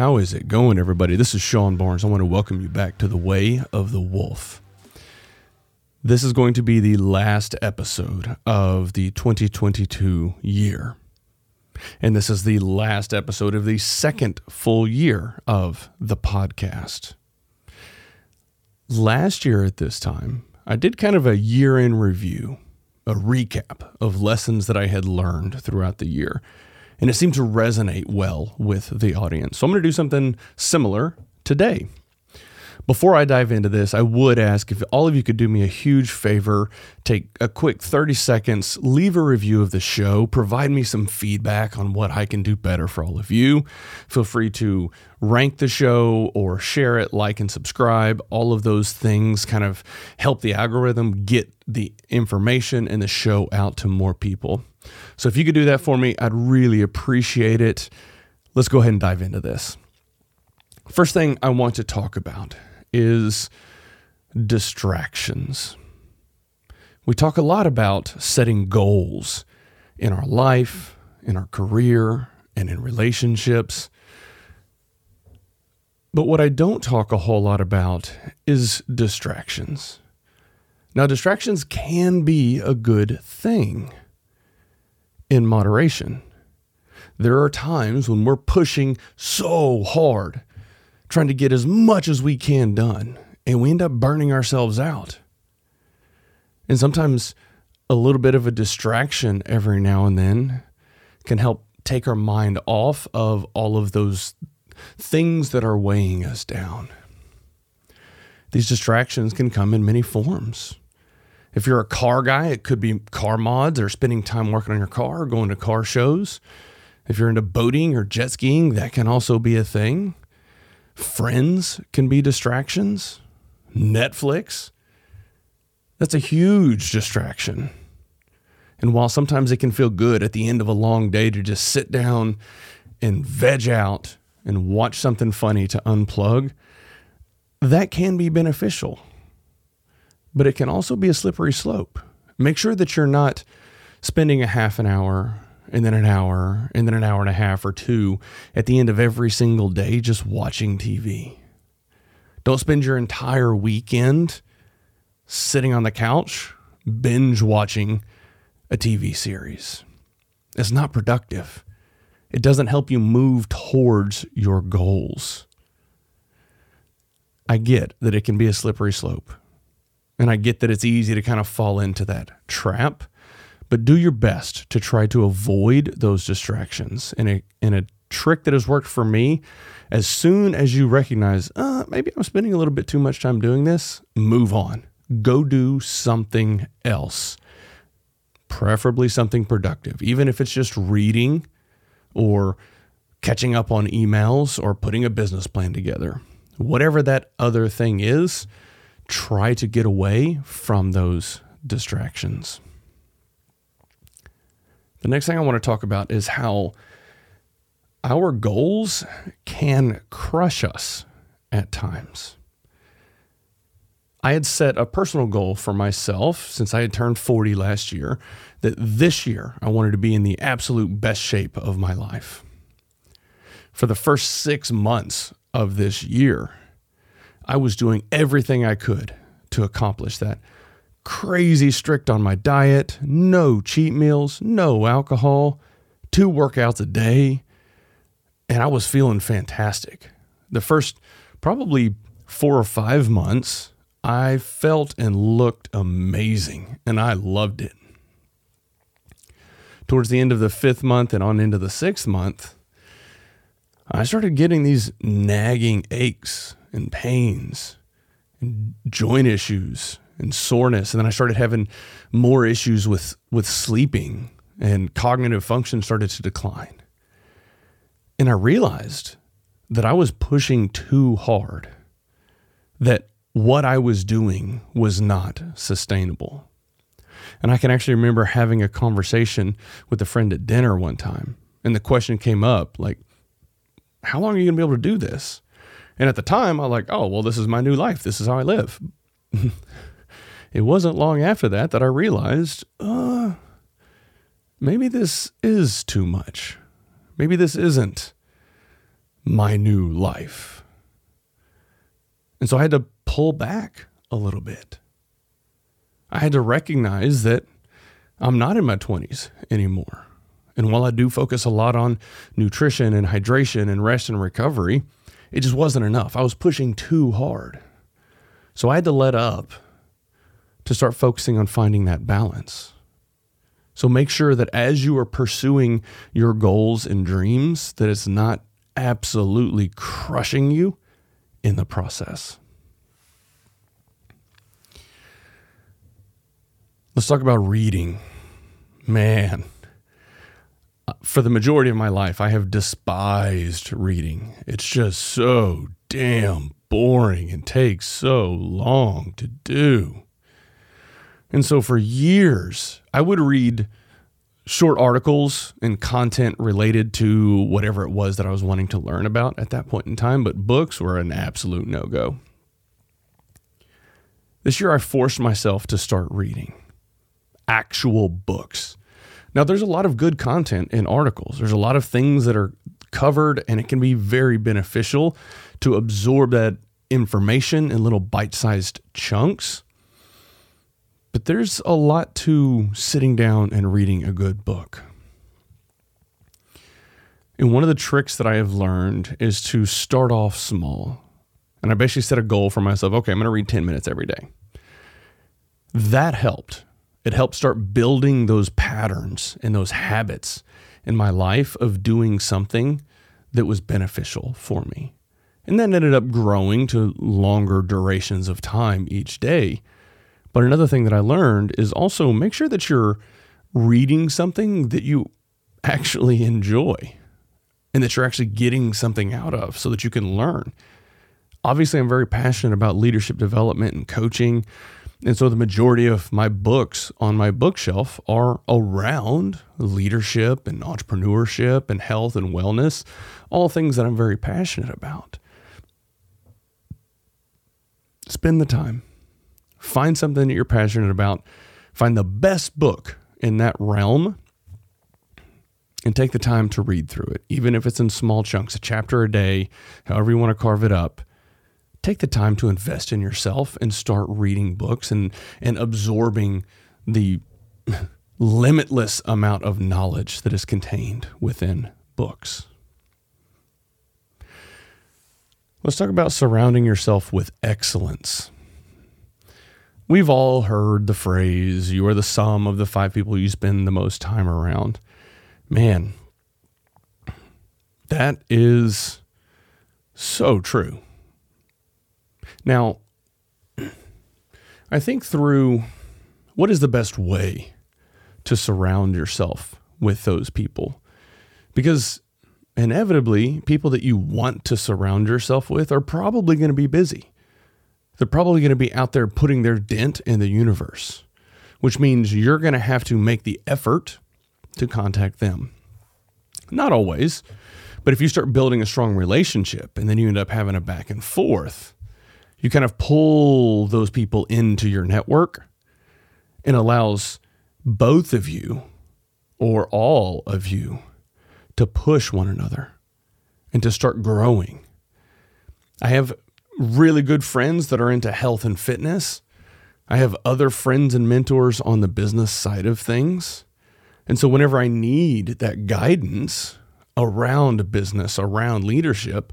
How is it going, everybody? This is Sean Barnes. I want to welcome you back to The Way of the Wolf. This is going to be the last episode of the 2022 year. And this is the last episode of the second full year of the podcast. Last year at this time, I did kind of a year in review, a recap of lessons that I had learned throughout the year. And it seemed to resonate well with the audience. So I'm going to do something similar today. Before I dive into this, I would ask if all of you could do me a huge favor, take a quick 30 seconds, leave a review of the show, provide me some feedback on what I can do better for all of you. Feel free to rank the show or share it, like and subscribe. All of those things kind of help the algorithm get the information and the show out to more people. So if you could do that for me, I'd really appreciate it. Let's go ahead and dive into this. First thing I want to talk about is distractions. We talk a lot about setting goals in our life, in our career, and in relationships. But what I don't talk a whole lot about is distractions. Now, distractions can be a good thing in moderation. There are times when we're pushing so hard, trying to get as much as we can done, and we end up burning ourselves out. And sometimes a little bit of a distraction every now and then can help take our mind off of all of those things that are weighing us down. These distractions can come in many forms. If you're a car guy, it could be car mods or spending time working on your car, or going to car shows. If you're into boating or jet skiing, that can also be a thing. Friends can be distractions. Netflix, that's a huge distraction. And while sometimes it can feel good at the end of a long day to just sit down and veg out and watch something funny to unplug, that can be beneficial. But it can also be a slippery slope. Make sure that you're not spending a half an hour and then an hour, and then an hour and a half or two at the end of every single day just watching TV. Don't spend your entire weekend sitting on the couch binge watching a TV series. It's not productive. It doesn't help you move towards your goals. I get that it can be a slippery slope, and I get that it's easy to kind of fall into that trap. But do your best to try to avoid those distractions. And a trick that has worked for me, as soon as you recognize, maybe I'm spending a little bit too much time doing this, move on. Go do something else, preferably something productive. Even if it's just reading or catching up on emails or putting a business plan together. Whatever that other thing is, try to get away from those distractions. The next thing I want to talk about is how our goals can crush us at times. I had set a personal goal for myself since I had turned 40 last year, that this year I wanted to be in the absolute best shape of my life. For the first 6 months of this year, I was doing everything I could to accomplish that. Crazy strict on my diet, no cheat meals, no alcohol, 2 workouts a day, and I was feeling fantastic. The first probably 4 or 5 months, I felt and looked amazing, and I loved it. Towards the end of the 5th month and on into the 6th month, I started getting these nagging aches and pains and joint issues and soreness. And then I started having more issues with sleeping, and cognitive function started to decline. And I realized that I was pushing too hard, that what I was doing was not sustainable. And I can actually remember having a conversation with a friend at dinner one time. And the question came up, like, how long are you going to be able to do this? And at the time I was like, oh, well, this is my new life. This is how I live. It wasn't long after that I realized, maybe this is too much. Maybe this isn't my new life. And so I had to pull back a little bit. I had to recognize that I'm not in my 20s anymore. And while I do focus a lot on nutrition and hydration and rest and recovery, it just wasn't enough. I was pushing too hard. So I had to let up to start focusing on finding that balance. So make sure that as you are pursuing your goals and dreams, that it's not absolutely crushing you in the process. Let's talk about reading. Man, for the majority of my life, I have despised reading. It's just so damn boring and takes so long to do. And so for years, I would read short articles and content related to whatever it was that I was wanting to learn about at that point in time, but books were an absolute no-go. This year, I forced myself to start reading actual books. Now, there's a lot of good content in articles. There's a lot of things that are covered, and it can be very beneficial to absorb that information in little bite-sized chunks. But there's a lot to sitting down and reading a good book. And one of the tricks that I have learned is to start off small. And I basically set a goal for myself. Okay, I'm going to read 10 minutes every day. That helped. It helped start building those patterns and those habits in my life of doing something that was beneficial for me. And that ended up growing to longer durations of time each day. But another thing that I learned is also make sure that you're reading something that you actually enjoy and that you're actually getting something out of so that you can learn. Obviously, I'm very passionate about leadership development and coaching. And so the majority of my books on my bookshelf are around leadership and entrepreneurship and health and wellness, all things that I'm very passionate about. Spend the time. Find something that you're passionate about. Find the best book in that realm and take the time to read through it, even if it's in small chunks, a chapter a day, however you want to carve it up. Take the time to invest in yourself and start reading books and absorbing the limitless amount of knowledge that is contained within books. Let's talk about surrounding yourself with excellence. We've all heard the phrase, you are the sum of the five people you spend the most time around. Man, that is so true. Now, I think through what is the best way to surround yourself with those people? Because inevitably, people that you want to surround yourself with are probably going to be busy. They're probably going to be out there putting their dent in the universe, which means you're going to have to make the effort to contact them. Not always, but if you start building a strong relationship and then you end up having a back and forth, you kind of pull those people into your network and allows both of you or all of you to push one another and to start growing. I have really good friends that are into health and fitness. I have other friends and mentors on the business side of things. And so whenever I need that guidance around business, around leadership,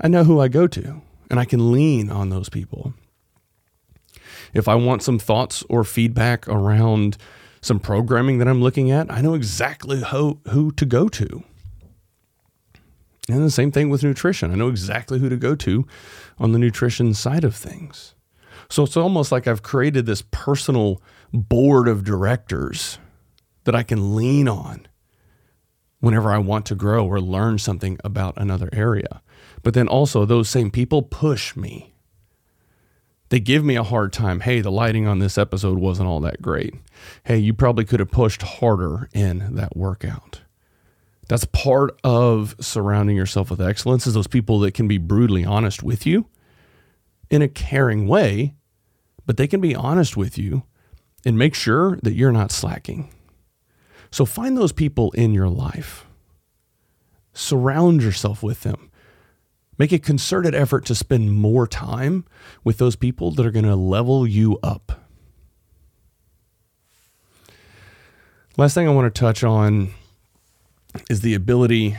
I know who I go to and I can lean on those people. If I want some thoughts or feedback around some programming that I'm looking at, I know exactly who to go to. And the same thing with nutrition. I know exactly who to go to on the nutrition side of things. So it's almost like I've created this personal board of directors that I can lean on whenever I want to grow or learn something about another area. But then also those same people push me. They give me a hard time. Hey, the lighting on this episode wasn't all that great. Hey, you probably could have pushed harder in that workout. That's part of surrounding yourself with excellence, is those people that can be brutally honest with you in a caring way, but they can be honest with you and make sure that you're not slacking. So find those people in your life. Surround yourself with them. Make a concerted effort to spend more time with those people that are going to level you up. Last thing I want to touch on is the ability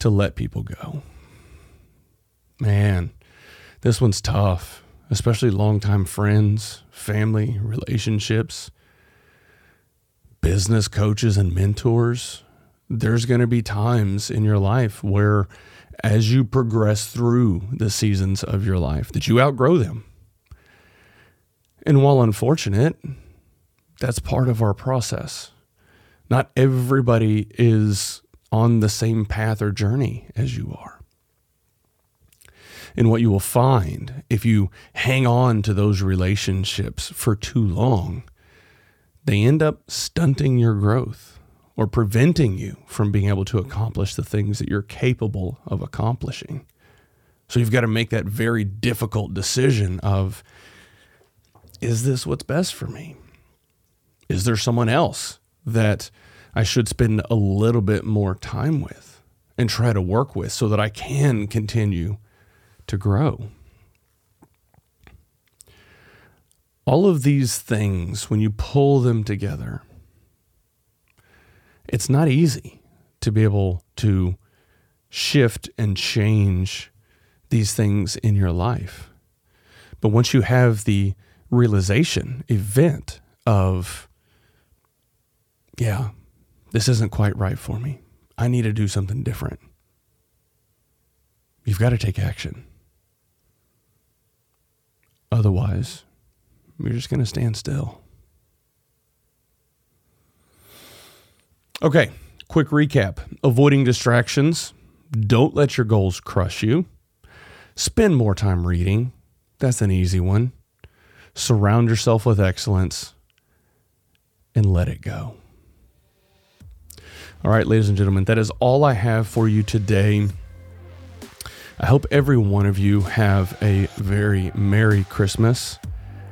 to let people go. Man, this one's tough, especially longtime friends, family, relationships, business coaches and mentors. There's going to be times in your life where, as you progress through the seasons of your life, that you outgrow them. And while unfortunate, that's part of our process. Not everybody is on the same path or journey as you are. And what you will find if you hang on to those relationships for too long, they end up stunting your growth or preventing you from being able to accomplish the things that you're capable of accomplishing. So you've got to make that very difficult decision of, is this what's best for me? Is there someone else that I should spend a little bit more time with and try to work with so that I can continue to grow? All of these things, when you pull them together, it's not easy to be able to shift and change these things in your life. But once you have the realization event of, yeah, this isn't quite right for me, I need to do something different, you've got to take action. Otherwise, you're just going to stand still. Okay, quick recap. Avoiding distractions. Don't let your goals crush you. Spend more time reading. That's an easy one. Surround yourself with excellence and let it go. All right, ladies and gentlemen, that is all I have for you today. I hope every one of you have a very Merry Christmas